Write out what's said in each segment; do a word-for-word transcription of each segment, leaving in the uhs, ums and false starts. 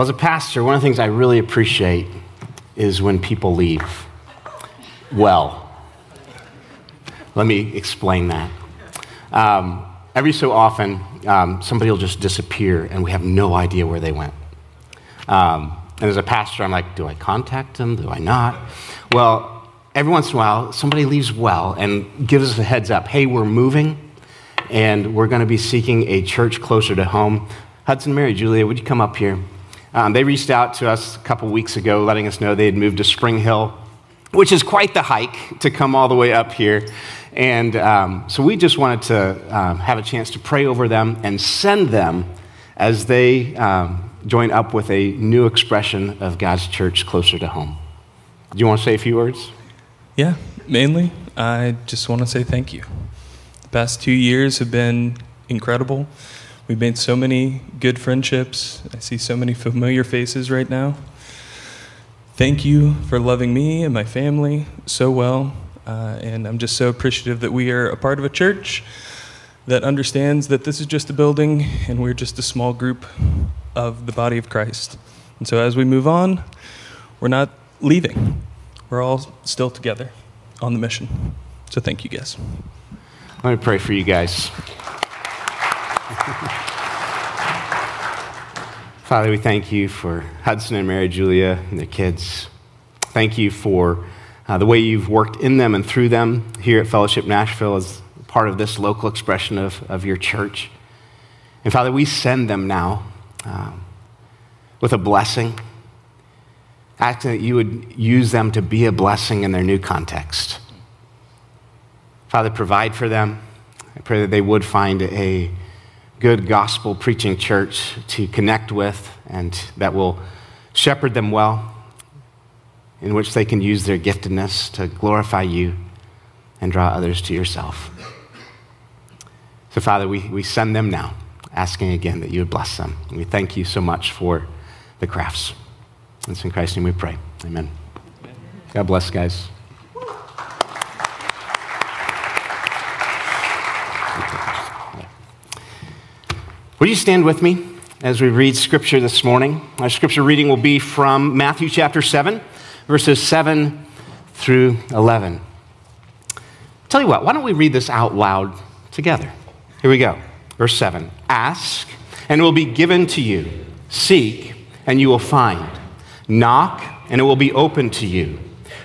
Well, as a pastor, one of the things I really appreciate is when people leave. Well, let me explain that. Um, every so often, um, somebody will just disappear and we have no idea where they went. Um, and as a pastor, I'm like, do I contact them? Do I not? Well, every once in a while, somebody leaves well and gives us a heads up. Hey, we're moving and we're going to be seeking a church closer to home. Hudson, Mary, Julia, would you come up here? Um, they reached out to us a couple weeks ago letting us know they had moved to Spring Hill, which is quite the hike to come all the way up here. And um, so we just wanted to um, have a chance to pray over them and send them as they um, join up with a new expression of God's church closer to home. Do you want to say a few words? Yeah, mainly, I just want to say thank you. The past two years have been incredible. We've made so many good friendships. I see so many familiar faces right now. Thank you for loving me and my family so well. Uh, and I'm just so appreciative that we are a part of a church that understands that this is just a building and we're just a small group of the body of Christ. And so as we move on, we're not leaving. We're all still together on the mission. So thank you guys. Let me pray for you guys. Father, we thank you for Hudson and Mary Julia and their kids. Thank you for uh, the way you've worked in them and through them here at Fellowship Nashville as part of this local expression of, of your church. And Father, we send them now um, with a blessing, asking that you would use them to be a blessing in their new context. Father, provide for them. I pray that they would find a good gospel preaching church to connect with and that will shepherd them well, in which they can use their giftedness to glorify you and draw others to yourself. So Father, we, we send them now, asking again that you would bless them. And we thank you so much for the crafts. It's in Christ's name we pray, amen. Amen. God bless, guys. Will you stand with me as we read scripture this morning? Our scripture reading will be from Matthew chapter seven, verses seven through eleven. Tell you what, why don't we read this out loud together? Here we go, verse seven. Ask, and it will be given to you. Seek, and you will find. Knock, and it will be opened to you.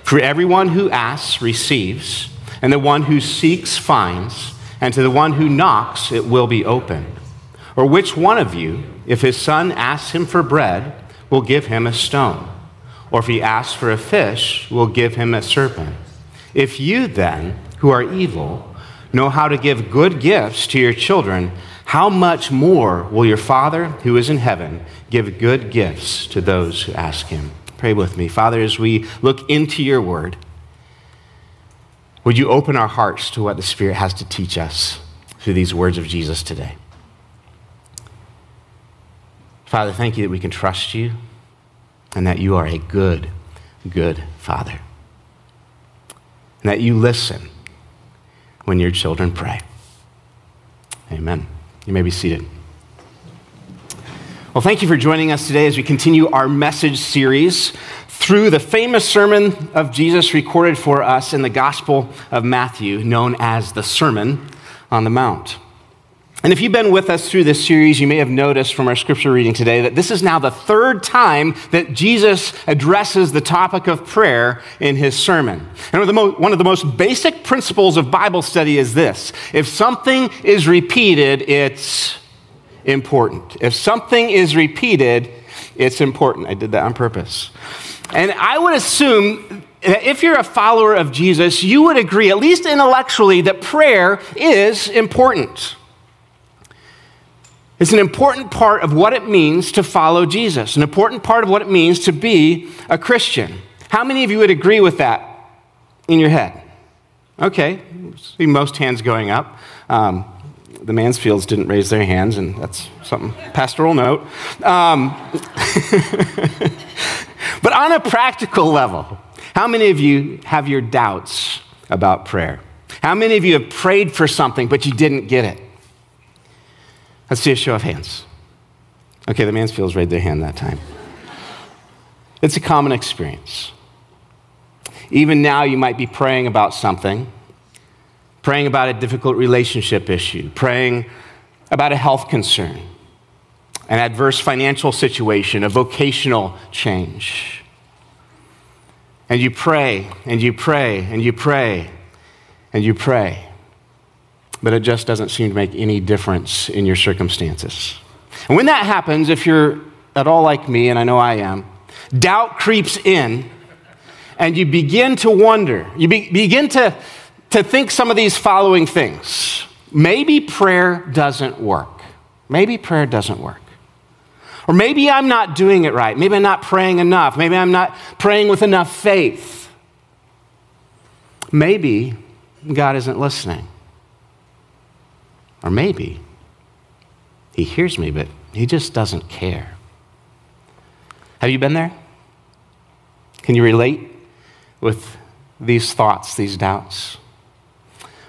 For everyone who asks receives, and the one who seeks finds, and to the one who knocks it will be opened. Or which one of you, if his son asks him for bread, will give him a stone? Or if he asks for a fish, will give him a serpent? If you then, who are evil, know how to give good gifts to your children, how much more will your Father who is in heaven give good gifts to those who ask him? Pray with me. Father, as we look into your word, would you open our hearts to what the Spirit has to teach us through these words of Jesus today? Father, thank you that we can trust you and that you are a good, good Father. And that you listen when your children pray. Amen. You may be seated. Well, thank you for joining us today as we continue our message series through the famous sermon of Jesus recorded for us in the Gospel of Matthew, known as the Sermon on the Mount. And if you've been with us through this series, you may have noticed from our scripture reading today that this is now the third time that Jesus addresses the topic of prayer in his sermon. And one of the most basic principles of Bible study is this: if something is repeated, it's important. If something is repeated, it's important. I did that on purpose. And I would assume that if you're a follower of Jesus, you would agree, at least intellectually, that prayer is important. It's an important part of what it means to follow Jesus, an important part of what it means to be a Christian. How many of you would agree with that in your head? Okay, see most hands going up. Um, the Mansfields didn't raise their hands, and that's something, pastoral note. Um, but on a practical level, how many of you have your doubts about prayer? How many of you have prayed for something, but you didn't get it? Let's see a show of hands. Okay, the Mansfields raised their hand that time. It's a common experience. Even now, you might be praying about something, praying about a difficult relationship issue, praying about a health concern, an adverse financial situation, a vocational change. And you pray, and you pray, and you pray, and you pray. But it just doesn't seem to make any difference in your circumstances. And when that happens, if you're at all like me, and I know I am, doubt creeps in, and you begin to wonder. You be, begin to, to think some of these following things. Maybe prayer doesn't work. Maybe prayer doesn't work. Or maybe I'm not doing it right. Maybe I'm not praying enough. Maybe I'm not praying with enough faith. Maybe God isn't listening. Or maybe he hears me, but he just doesn't care. Have you been there? Can you relate with these thoughts, these doubts?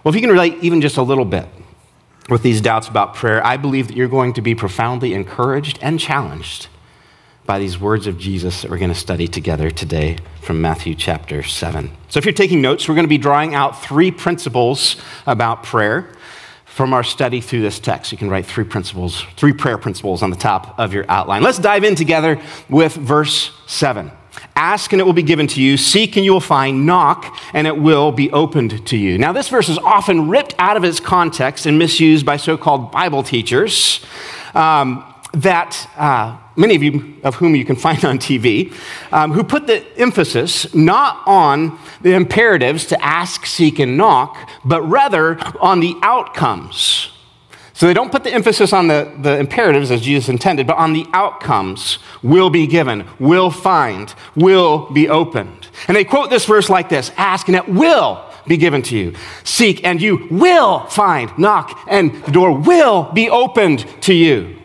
Well, if you can relate even just a little bit with these doubts about prayer, I believe that you're going to be profoundly encouraged and challenged by these words of Jesus that we're going to study together today from Matthew chapter seven. So if you're taking notes, we're going to be drawing out three principles about prayer from our study through this text. You can write three principles, three prayer principles on the top of your outline. Let's dive in together with verse seven. Ask and it will be given to you. Seek and you will find. Knock and it will be opened to you. Now, this verse is often ripped out of its context and misused by so-called Bible teachers um, that uh, many of you of whom you can find on T V, um, who put the emphasis not on the imperatives to ask, seek, and knock, but rather on the outcomes. So they don't put the emphasis on the, the imperatives as Jesus intended, but on the outcomes: will be given, will find, will be opened. And they quote this verse like this: ask and it will be given to you. Seek and you will find. Knock and the door will be opened to you.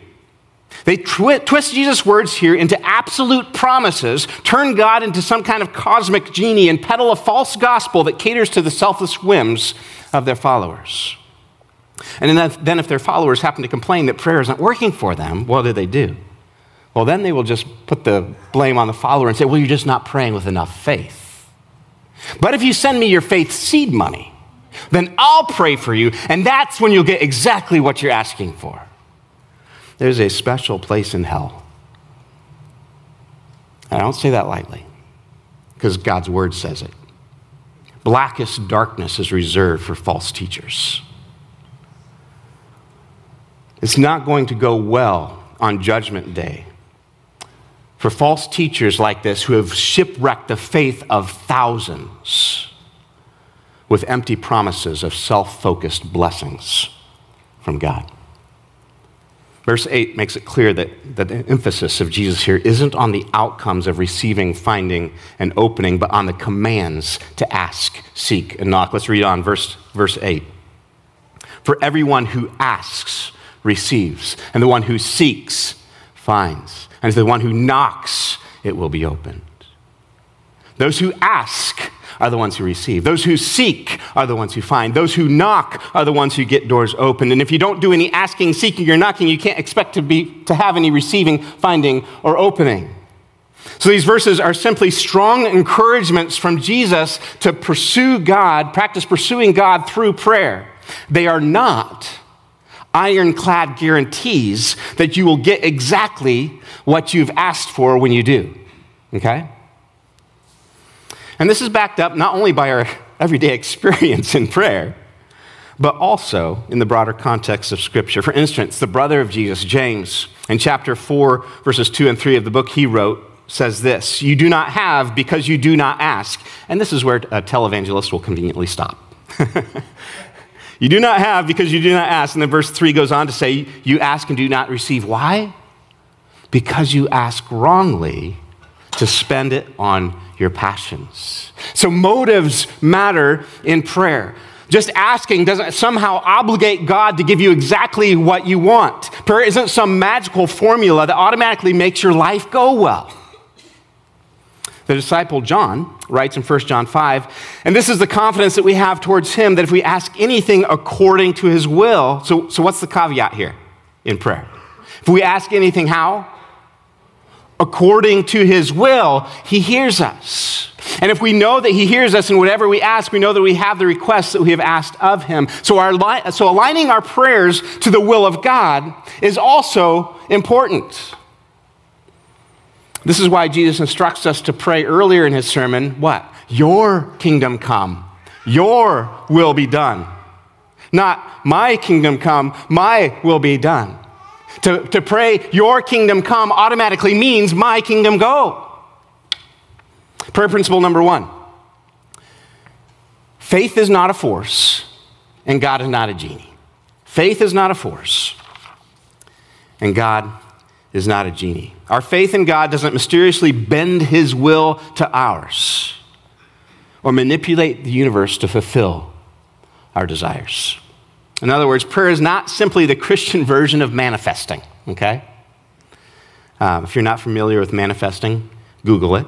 They twi- twist Jesus' words here into absolute promises, turn God into some kind of cosmic genie, and peddle a false gospel that caters to the selfless whims of their followers. And then if their followers happen to complain that prayer isn't working for them, what do they do? Well, then they will just put the blame on the follower and say, well, you're just not praying with enough faith. But if you send me your faith seed money, then I'll pray for you, and that's when you'll get exactly what you're asking for. There's a special place in hell. And I don't say that lightly, because God's word says it. Blackest darkness is reserved for false teachers. It's not going to go well on Judgment Day for false teachers like this who have shipwrecked the faith of thousands with empty promises of self-focused blessings from God. Verse eight makes it clear that, that the emphasis of Jesus here isn't on the outcomes of receiving, finding, and opening, but on the commands to ask, seek, and knock. Let's read on, verse, verse eight. For everyone who asks receives, and the one who seeks finds, and to the one who knocks, it will be opened. Those who ask are the ones who receive. Those who seek are the ones who find. Those who knock are the ones who get doors opened. And if you don't do any asking, seeking, or knocking, you can't expect to be to have any receiving, finding, or opening. So these verses are simply strong encouragements from Jesus to pursue God, practice pursuing God through prayer. They are not ironclad guarantees that you will get exactly what you've asked for when you do, okay? And this is backed up not only by our everyday experience in prayer, but also in the broader context of Scripture. For instance, the brother of Jesus, James, in chapter four, verses two and three of the book he wrote, says this: you do not have because you do not ask. And this is where a televangelist will conveniently stop. You do not have because you do not ask. And then verse three goes on to say, you ask and do not receive. Why? Because you ask wrongly to spend it on your passions. So motives matter in prayer. Just asking doesn't somehow obligate God to give you exactly what you want. Prayer isn't some magical formula that automatically makes your life go well. The disciple John writes in First John five, and this is the confidence that we have towards him, that if we ask anything according to his will, so, so what's the caveat here in prayer? If we ask anything how? according to his will, he hears us. And if we know that he hears us in whatever we ask, we know that we have the requests that we have asked of him. So, our li- so aligning our prayers to the will of God is also important. This is why Jesus instructs us to pray earlier in his sermon, what? Your kingdom come, your will be done. Not my kingdom come, my will be done. To, to pray your kingdom come automatically means my kingdom go. Prayer principle number one. Faith is not a force, and God is not a genie. Faith is not a force, and God is not a genie. Our faith in God doesn't mysteriously bend his will to ours or manipulate the universe to fulfill our desires. In other words, prayer is not simply the Christian version of manifesting, okay? Um, if you're not familiar with manifesting, Google it.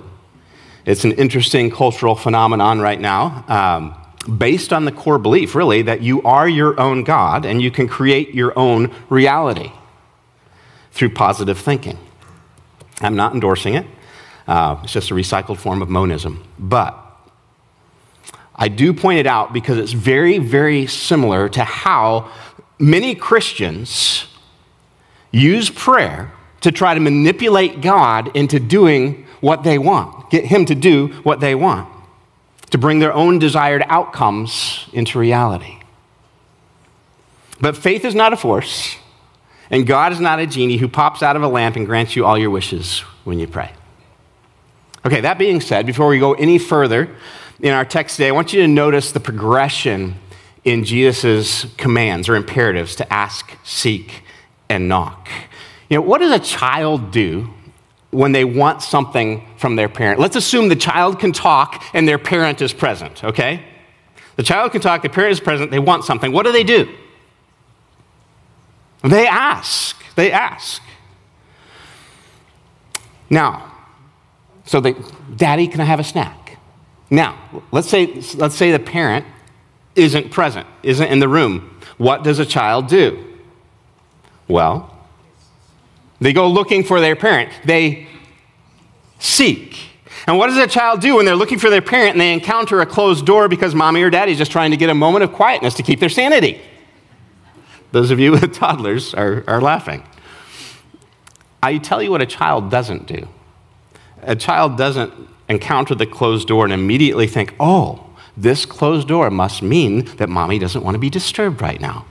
It's an interesting cultural phenomenon right now, um, based on the core belief, really, that you are your own God and you can create your own reality through positive thinking. I'm not endorsing it. Uh, it's just a recycled form of monism. But I do point it out because it's very, very similar to how many Christians use prayer to try to manipulate God into doing what they want, get him to do what they want, to bring their own desired outcomes into reality. But faith is not a force, and God is not a genie who pops out of a lamp and grants you all your wishes when you pray. Okay, that being said, before we go any further in our text today, I want you to notice the progression in Jesus' commands or imperatives to ask, seek, and knock. You know, what does a child do when they want something from their parent? Let's assume the child can talk and their parent is present, okay? The child can talk, the parent is present, they want something. What do they do? They ask, they ask. Now, so they, Daddy, can I have a snack? Now, let's say, let's say the parent isn't present, isn't in the room. What does a child do? Well, they go looking for their parent. They seek. And what does a child do when they're looking for their parent and they encounter a closed door because mommy or daddy is just trying to get a moment of quietness to keep their sanity? Those of you with toddlers are, are laughing. I tell you what a child doesn't do. A child doesn't encounter the closed door and immediately think, oh, this closed door must mean that mommy doesn't want to be disturbed right now.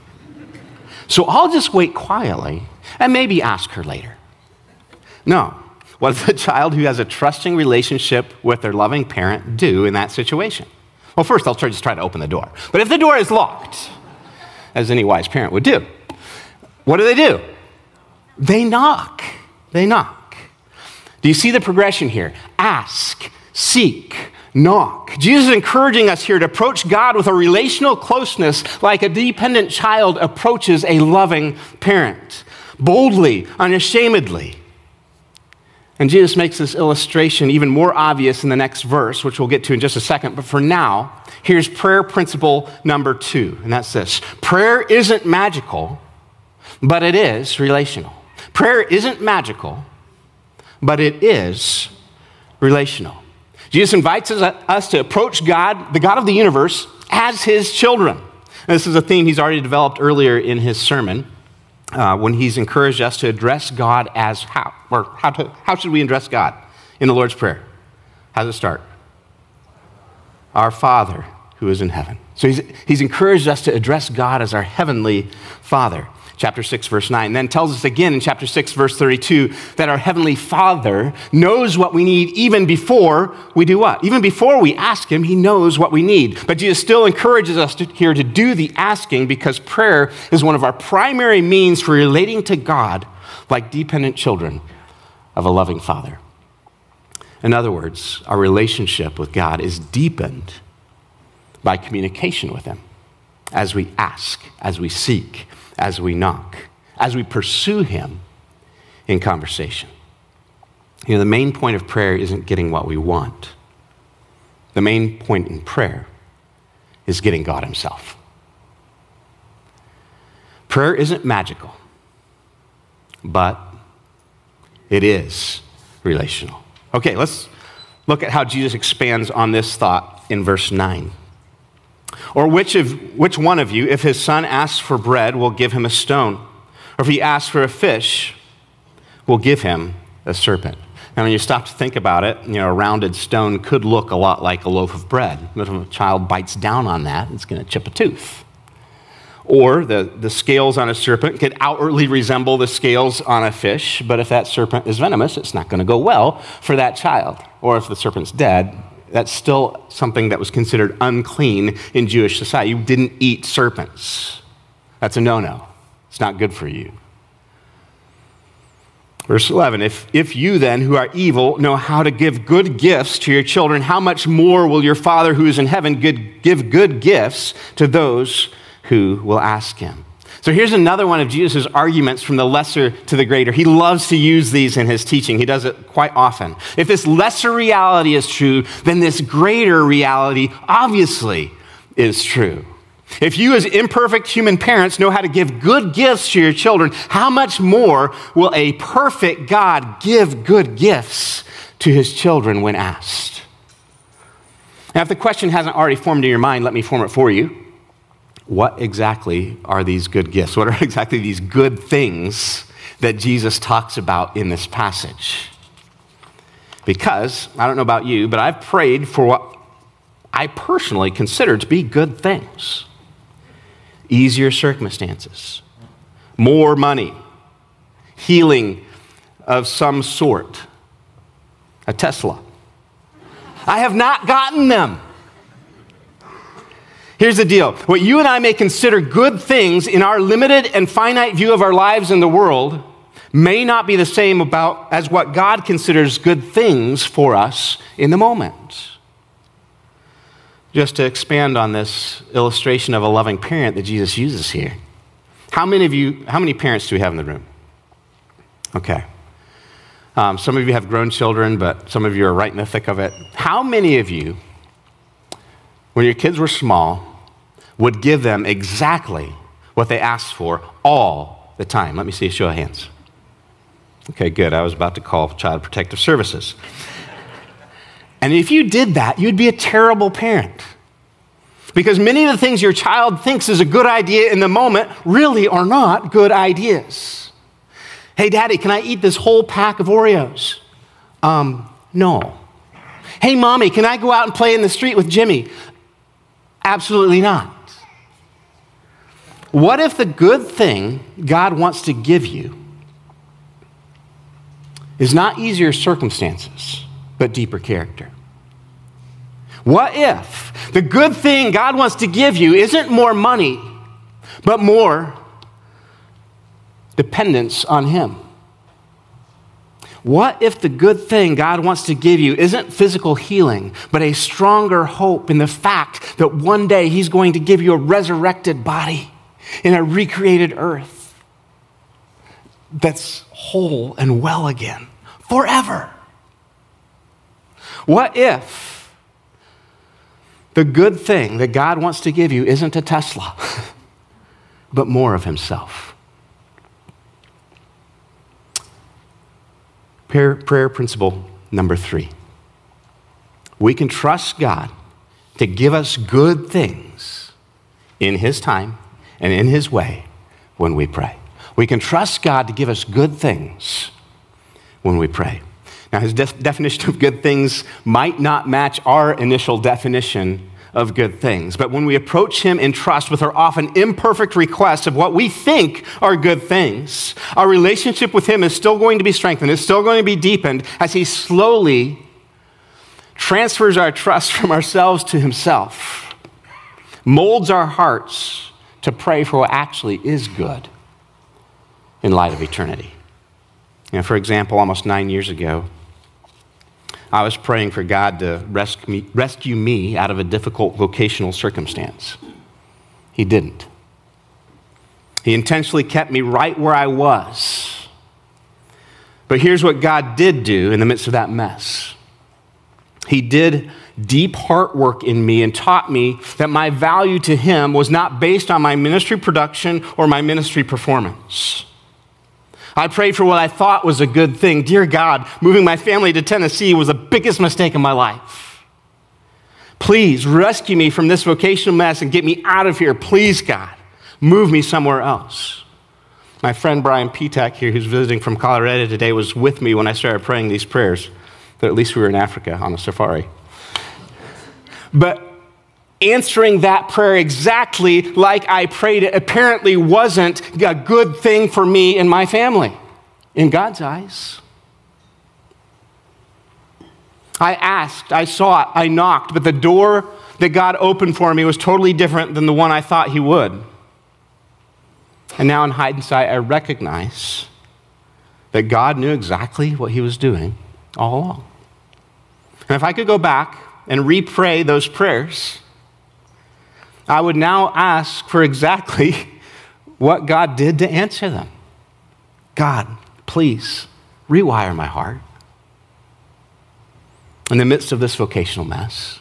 So I'll just wait quietly and maybe ask her later. No. What does a child who has a trusting relationship with their loving parent do in that situation? Well, first, I'll just try to open the door. But if the door is locked, as any wise parent would do, what do they do? They knock. They knock. Do you see the progression here? Ask, seek, knock. Jesus is encouraging us here to approach God with a relational closeness like a dependent child approaches a loving parent, boldly, unashamedly. And Jesus makes this illustration even more obvious in the next verse, which we'll get to in just a second. But for now, here's prayer principle number two, and that's this. Prayer isn't magical, but it is relational. Prayer isn't magical, but it is relational. Jesus invites us to approach God, the God of the universe, as his children. And this is a theme he's already developed earlier in his sermon. Uh, when he's encouraged us to address God as how? Or how, to, how should we address God in the Lord's Prayer? How does it start? Our Father who is in heaven. So he's, he's encouraged us to address God as our heavenly Father. Chapter six, verse nine. Then tells us again in chapter six, verse thirty-two, that our heavenly Father knows what we need even before we do what? Even before we ask him, he knows what we need. But Jesus still encourages us to, here to do the asking because prayer is one of our primary means for relating to God like dependent children of a loving Father. In other words, our relationship with God is deepened by communication with him as we ask, as we seek, as we knock, as we pursue him in conversation. You know, the main point of prayer isn't getting what we want. The main point in prayer is getting God himself. Prayer isn't magical, but it is relational. Okay, let's look at how Jesus expands on this thought in verse nine. Or which of which one of you, if his son asks for bread, will give him a stone? Or if he asks for a fish, will give him a serpent? Now, when you stop to think about it, you know, a rounded stone could look a lot like a loaf of bread. But if a child bites down on that, it's going to chip a tooth. Or the, the scales on a serpent could outwardly resemble the scales on a fish, but if that serpent is venomous, it's not going to go well for that child. Or if the serpent's dead, that's still something that was considered unclean in Jewish society. You didn't eat serpents. That's a no-no. It's not good for you. Verse eleven, if, if you then, who are evil, know how to give good gifts to your children, how much more will your Father who is in heaven good, give good gifts to those who will ask him? So here's another one of Jesus' arguments from the lesser to the greater. He loves to use these in his teaching. He does it quite often. If this lesser reality is true, then this greater reality obviously is true. If you as imperfect human parents know how to give good gifts to your children, how much more will a perfect God give good gifts to his children when asked? Now, if the question hasn't already formed in your mind, let me form it for you. What exactly are these good gifts? What are exactly these good things that Jesus talks about in this passage? Because, I don't know about you, but I've prayed for what I personally consider to be good things. Easier circumstances, more money, healing of some sort, a Tesla. I have not gotten them. Here's the deal. What you and I may consider good things in our limited and finite view of our lives in the world may not be the same about as what God considers good things for us in the moment. Just to expand on this illustration of a loving parent that Jesus uses here. How many of you, how many parents do we have in the room? Okay. Um, some of you have grown children, but some of you are right in the thick of it. How many of you, when your kids were small, would give them exactly what they asked for all the time? Let me see a show of hands. Okay, good. I was about to call Child Protective Services. And if you did that, you'd be a terrible parent. Because many of the things your child thinks is a good idea in the moment really are not good ideas. Hey, Daddy, can I eat this whole pack of Oreos? Um, no. Hey, Mommy, can I go out and play in the street with Jimmy? Absolutely not. What if the good thing God wants to give you is not easier circumstances, but deeper character? What if the good thing God wants to give you isn't more money, but more dependence on him? What if the good thing God wants to give you isn't physical healing, but a stronger hope in the fact that one day he's going to give you a resurrected body in a recreated earth that's whole and well again forever? What if the good thing that God wants to give you isn't a Tesla, but more of himself? Prayer principle number three. We can trust God to give us good things in his time and in his way when we pray. We can trust God to give us good things when we pray. Now, his def- definition of good things might not match our initial definition of good things, but when we approach him in trust with our often imperfect requests of what we think are good things, our relationship with him is still going to be strengthened, it's still going to be deepened as he slowly transfers our trust from ourselves to himself, molds our hearts to pray for what actually is good in light of eternity. You know, for example, almost nine years ago, I was praying for God to rescue me, rescue me out of a difficult vocational circumstance. He didn't. He intentionally kept me right where I was. But here's what God did do in the midst of that mess. He did deep heart work in me and taught me that my value to him was not based on my ministry production or my ministry performance. I prayed for what I thought was a good thing. Dear God, moving my family to Tennessee was the biggest mistake of my life. Please rescue me from this vocational mess and get me out of here. Please, God, move me somewhere else. My friend Brian Petak here, who's visiting from Colorado today, was with me when I started praying these prayers, though at least we were in Africa on a safari. But answering that prayer exactly like I prayed it apparently wasn't a good thing for me and my family, in God's eyes. I asked, I sought, I knocked, but the door that God opened for me was totally different than the one I thought he would. And now in hindsight, I recognize that God knew exactly what he was doing all along. And if I could go back and re-pray those prayers, I would now ask for exactly what God did to answer them. God, please rewire my heart. In the midst of this vocational mess,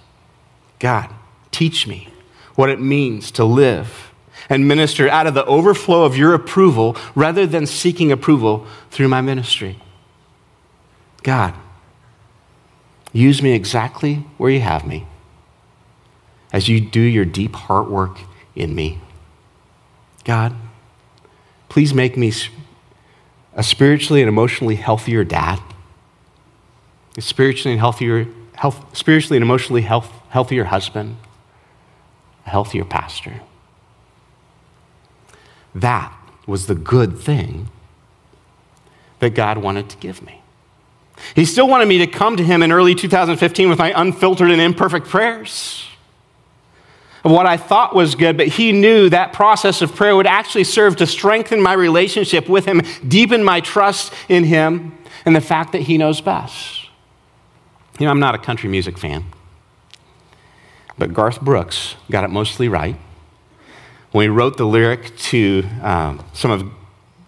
God, teach me what it means to live and minister out of the overflow of your approval rather than seeking approval through my ministry. God, use me exactly where you have me as you do your deep heart work in me. God, please make me a spiritually and emotionally healthier dad, a spiritually and healthier, health, spiritually and emotionally health, healthier husband, a healthier pastor. That was the good thing that God wanted to give me. He still wanted me to come to him in early two thousand fifteen with my unfiltered and imperfect prayers of what I thought was good, but he knew that process of prayer would actually serve to strengthen my relationship with him, deepen my trust in him, and the fact that he knows best. You know, I'm not a country music fan, but Garth Brooks got it mostly right when he wrote the lyric to um, some of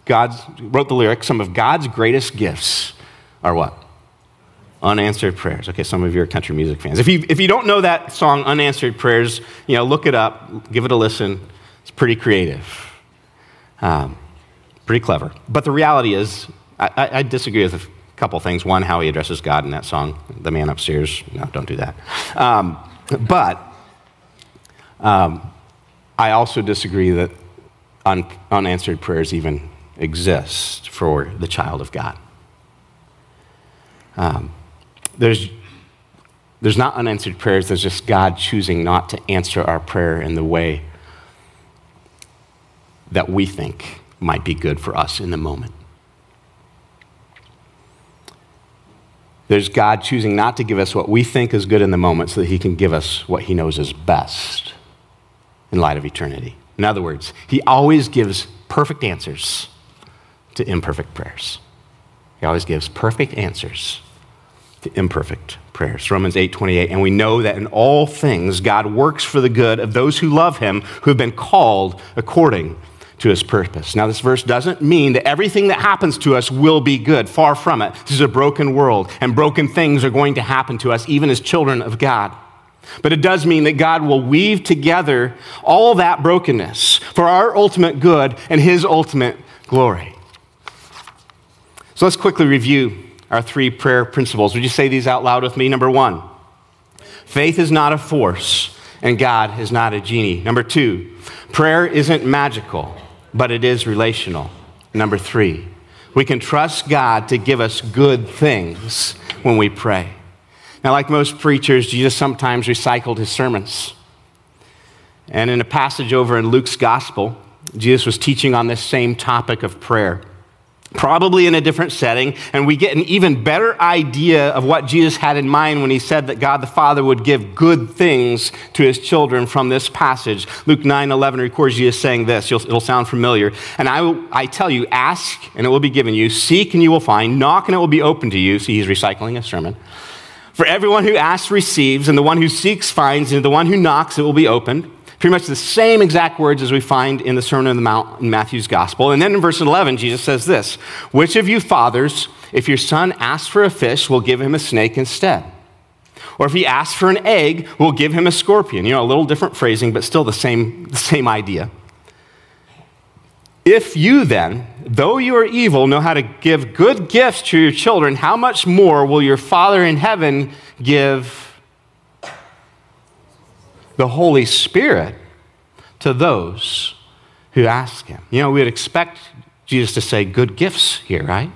God's, wrote the lyric, some of God's greatest gifts are what? Unanswered prayers. Okay, some of you are country music fans. If you, if you don't know that song, Unanswered Prayers, you know, look it up, give it a listen. It's pretty creative, um, pretty clever. But the reality is, I, I disagree with a couple things. One, how he addresses God in that song, the man upstairs. No, don't do that. Um, but, um, I also disagree that un- unanswered prayers even exist for the child of God. Um, there's, there's not unanswered prayers, there's just God choosing not to answer our prayer in the way that we think might be good for us in the moment. There's God choosing not to give us what we think is good in the moment so that he can give us what he knows is best in light of eternity. In other words, he always gives perfect answers to imperfect prayers. He always gives perfect answers to imperfect prayers. Romans eight twenty-eight, and we know that in all things God works for the good of those who love him, who have been called according to his purpose. Now, this verse doesn't mean that everything that happens to us will be good. Far from it. This is a broken world, and broken things are going to happen to us, even as children of God. But it does mean that God will weave together all that brokenness for our ultimate good and his ultimate glory. So let's quickly review our three prayer principles. Would you say these out loud with me? Number one, faith is not a force and God is not a genie. Number two, prayer isn't magical, but it is relational. Number three, we can trust God to give us good things when we pray. Now, like most preachers, Jesus sometimes recycled his sermons. And in a passage over in Luke's gospel, Jesus was teaching on this same topic of prayer, probably in a different setting, and we get an even better idea of what Jesus had in mind when he said that God the Father would give good things to his children from this passage. Luke nine eleven records Jesus saying this. You'll, it'll sound familiar. And I, I tell you, ask and it will be given you, seek and you will find, knock and it will be opened to you. See, he's recycling a sermon. For everyone who asks receives, and the one who seeks finds, and the one who knocks it will be opened. Pretty much the same exact words as we find in the Sermon on the Mount in Matthew's gospel. And then in verse eleven, Jesus says this, which of you fathers, if your son asks for a fish, will give him a snake instead? Or if he asks for an egg, will give him a scorpion? You know, a little different phrasing, but still the same, the same idea. If you then, though you are evil, know how to give good gifts to your children, how much more will your Father in heaven give the Holy Spirit to those who ask him? You know, we would expect Jesus to say good gifts here, right?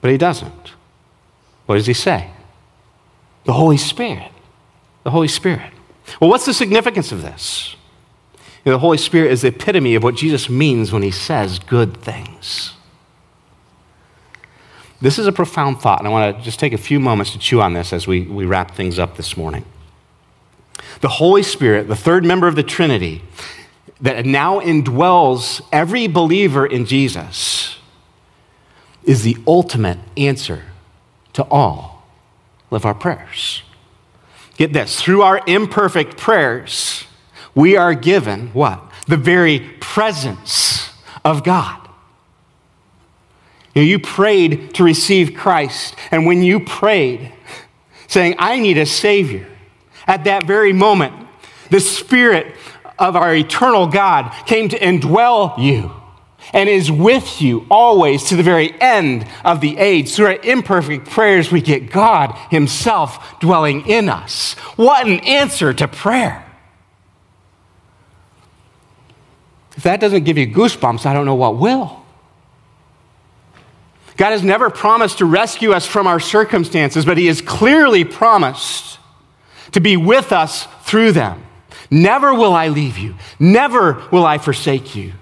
But he doesn't. What does he say? The Holy Spirit. The Holy Spirit. Well, what's the significance of this? You know, the Holy Spirit is the epitome of what Jesus means when he says good things. This is a profound thought, and I want to just take a few moments to chew on this as we, we wrap things up this morning. The Holy Spirit, the third member of the Trinity, that now indwells every believer in Jesus, is the ultimate answer to all of our prayers. Get this, through our imperfect prayers, we are given what? The very presence of God. You know, you prayed to receive Christ, and when you prayed, saying, I need a Savior, at that very moment, the Spirit of our eternal God came to indwell you and is with you always to the very end of the age. Through our imperfect prayers, we get God himself dwelling in us. What an answer to prayer. If that doesn't give you goosebumps, I don't know what will. God has never promised to rescue us from our circumstances, but he has clearly promised to be with us through them. Never will I leave you. Never will I forsake you.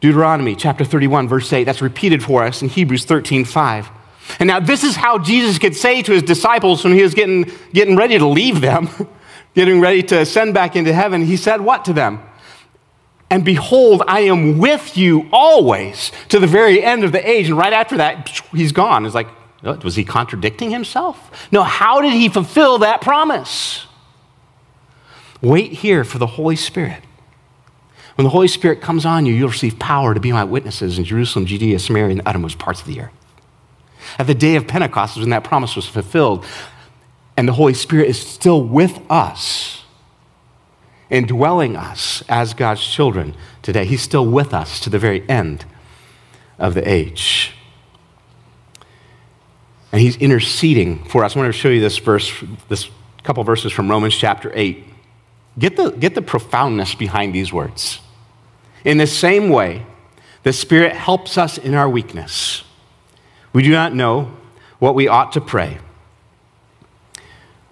Deuteronomy chapter thirty-one, verse eight, that's repeated for us in Hebrews thirteen five. And now this is how Jesus could say to his disciples when he was getting, getting ready to leave them, getting ready to ascend back into heaven, he said what to them? And behold, I am with you always to the very end of the age. And right after that, he's gone. It's like, was he contradicting himself? No, how did he fulfill that promise? Wait here for the Holy Spirit. When the Holy Spirit comes on you, you'll receive power to be my witnesses in Jerusalem, Judea, Samaria, and the uttermost parts of the earth. At the day of Pentecost is when that promise was fulfilled, and the Holy Spirit is still with us, indwelling us as God's children today. He's still with us to the very end of the age. And he's interceding for us. I want to show you this verse, this couple verses from Romans chapter eight. Get the, get the profoundness behind these words. In the same way, the Spirit helps us in our weakness. We do not know what we ought to pray,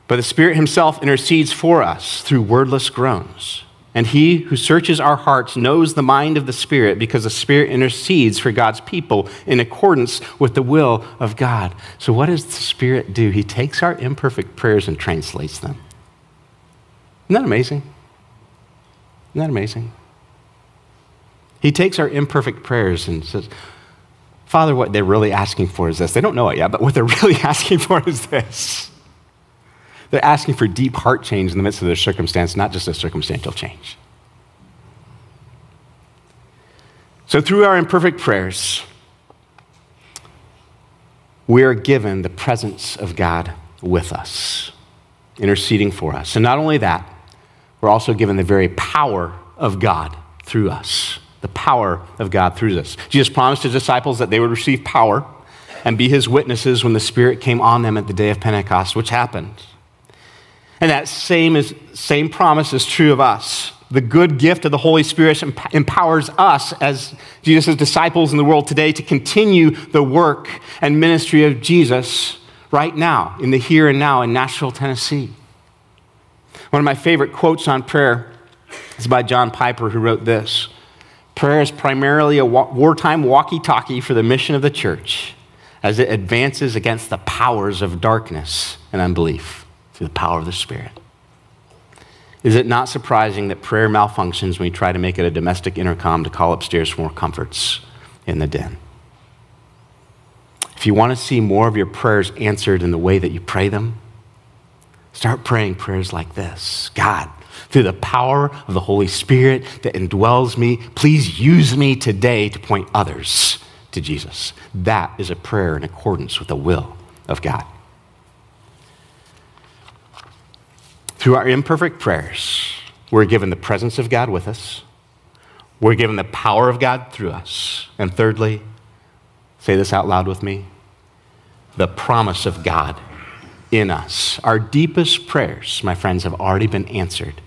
but the Spirit himself intercedes for us through wordless groans. And he who searches our hearts knows the mind of the Spirit, because the Spirit intercedes for God's people in accordance with the will of God. So what does the Spirit do? He takes our imperfect prayers and translates them. Isn't that amazing? Isn't that amazing? He takes our imperfect prayers and says, Father, what they're really asking for is this. They don't know it yet, but what they're really asking for is this. They're asking for deep heart change in the midst of their circumstance, not just a circumstantial change. So through our imperfect prayers, we are given the presence of God with us, interceding for us. And not only that, we're also given the very power of God through us, the power of God through us. Jesus promised his disciples that they would receive power and be his witnesses when the Spirit came on them at the day of Pentecost, which happened. And that same, is, same promise is true of us. The good gift of the Holy Spirit empowers us as Jesus' disciples in the world today to continue the work and ministry of Jesus right now, in the here and now in Nashville, Tennessee. One of my favorite quotes on prayer is by John Piper, who wrote this. Prayer is primarily a wartime walkie-talkie for the mission of the church as it advances against the powers of darkness and unbelief through the power of the Spirit. Is it not surprising that prayer malfunctions when we try to make it a domestic intercom to call upstairs for more comforts in the den? If you want to see more of your prayers answered in the way that you pray them, start praying prayers like this. God, through the power of the Holy Spirit that indwells me, please use me today to point others to Jesus. That is a prayer in accordance with the will of God. Through our imperfect prayers, we're given the presence of God with us. We're given the power of God through us. And thirdly, say this out loud with me, the promise of God in us. Our deepest prayers, my friends, have already been answered.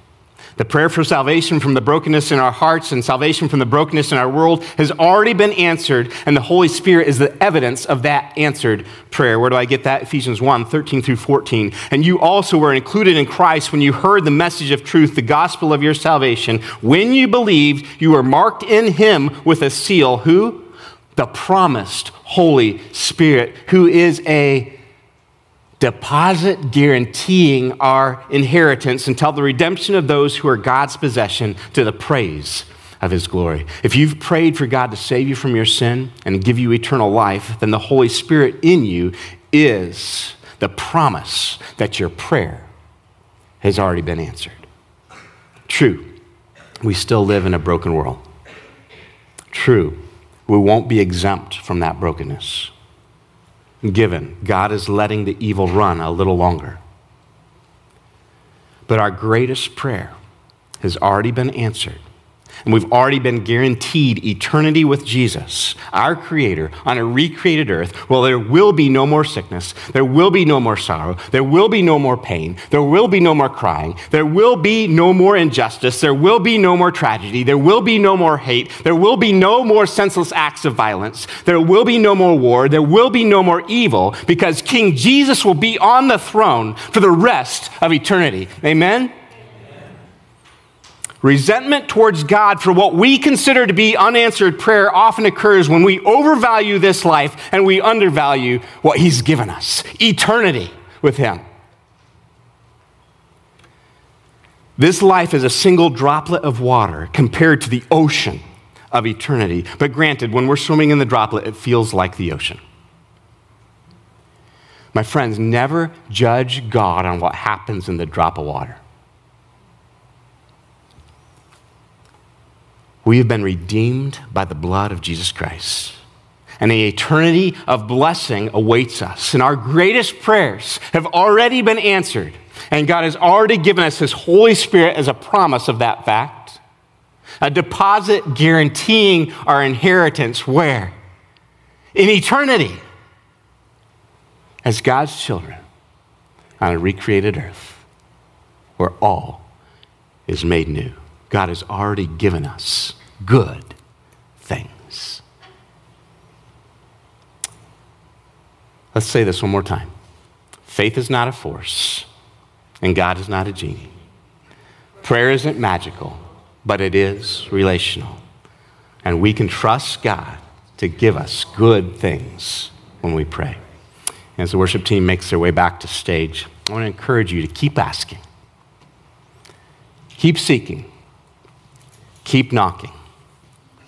The prayer for salvation from the brokenness in our hearts and salvation from the brokenness in our world has already been answered, and the Holy Spirit is the evidence of that answered prayer. Where do I get that? Ephesians one, thirteen through fourteen. And you also were included in Christ when you heard the message of truth, the gospel of your salvation. When you believed, you were marked in him with a seal. Who? The promised Holy Spirit, who is a deposit guaranteeing our inheritance until the redemption of those who are God's possession, to the praise of his glory. If you've prayed for God to save you from your sin and give you eternal life, then the Holy Spirit in you is the promise that your prayer has already been answered. True, we still live in a broken world. True, we won't be exempt from that brokenness. Given, God is letting the evil run a little longer. But our greatest prayer has already been answered, and we've already been guaranteed eternity with Jesus, our Creator, on a recreated earth. Well, there will be no more sickness. There will be no more sorrow. There will be no more pain. There will be no more crying. There will be no more injustice. There will be no more tragedy. There will be no more hate. There will be no more senseless acts of violence. There will be no more war. There will be no more evil, because King Jesus will be on the throne for the rest of eternity. Amen? Resentment towards God for what we consider to be unanswered prayer often occurs when we overvalue this life and we undervalue what he's given us, eternity with him. This life is a single droplet of water compared to the ocean of eternity. But granted, when we're swimming in the droplet, it feels like the ocean. My friends, never judge God on what happens in the drop of water. We have been redeemed by the blood of Jesus Christ, and an eternity of blessing awaits us. And our greatest prayers have already been answered, and God has already given us his Holy Spirit as a promise of that fact, a deposit guaranteeing our inheritance where? In eternity, as God's children on a recreated earth where all is made new. God has already given us good things. Let's say this one more time. Faith is not a force, and God is not a genie. Prayer isn't magical, but it is relational. And we can trust God to give us good things when we pray. As the worship team makes their way back to stage, I want to encourage you to keep asking. Keep seeking. Keep knocking.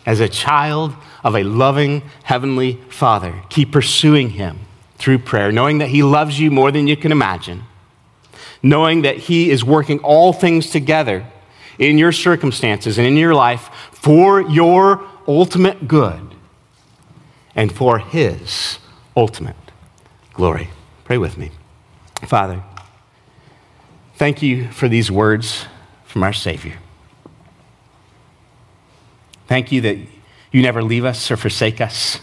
As a child of a loving heavenly Father, keep pursuing him through prayer, knowing that he loves you more than you can imagine, knowing that he is working all things together in your circumstances and in your life for your ultimate good and for his ultimate glory. Pray with me. Father, thank you for these words from our Savior. Thank you that you never leave us or forsake us,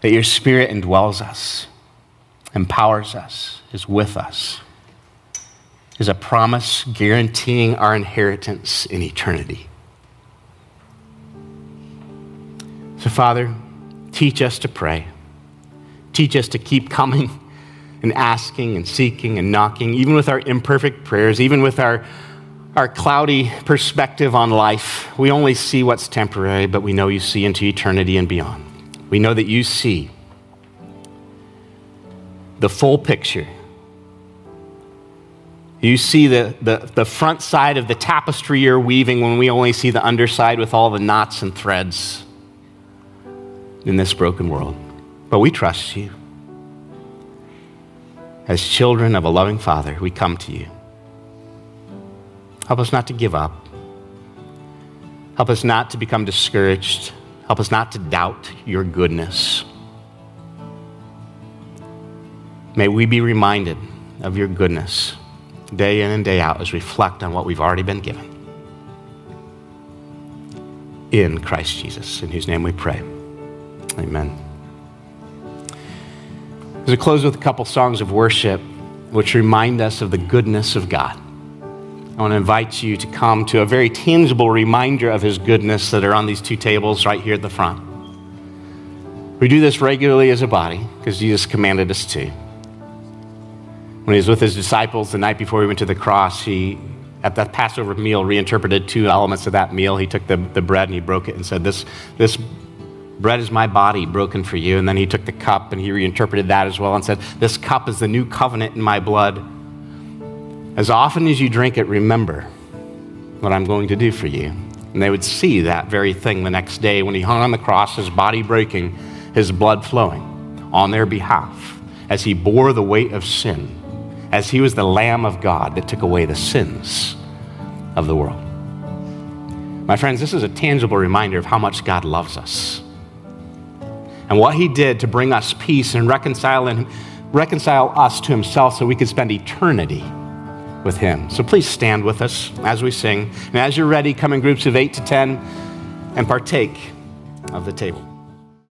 that your Spirit indwells us, empowers us, is with us, is a promise guaranteeing our inheritance in eternity. So, Father, teach us to pray. Teach us to keep coming and asking and seeking and knocking, even with our imperfect prayers, even with our Our cloudy perspective on life. We only see what's temporary, but we know you see into eternity and beyond. We know that you see the full picture. You see the, the, the front side of the tapestry you're weaving when we only see the underside with all the knots and threads in this broken world. But we trust you. As children of a loving Father, we come to you. Help us not to give up. Help us not to become discouraged. Help us not to doubt your goodness. May we be reminded of your goodness day in and day out as we reflect on what we've already been given. in Christ Jesus, in whose name we pray. Amen. As I close with a couple songs of worship, which remind us of the goodness of God, I want to invite you to come to a very tangible reminder of his goodness that are on these two tables right here at the front. We do this regularly as a body because Jesus commanded us to. When he was with his disciples the night before he went to the cross, he, at that Passover meal, reinterpreted two elements of that meal. He took the, the bread and he broke it and said, this, this bread is my body broken for you. And then he took the cup and he reinterpreted that as well and said, this cup is the new covenant in my blood. As often as you drink it, remember what I'm going to do for you. And they would see that very thing the next day when he hung on the cross, his body breaking, his blood flowing on their behalf as he bore the weight of sin, as he was the Lamb of God that took away the sins of the world. My friends, this is a tangible reminder of how much God loves us and what he did to bring us peace and reconcile, and reconcile us to himself so we could spend eternity with him. So please stand with us as we sing. And as you're ready, come in groups of eight to ten and partake of the table.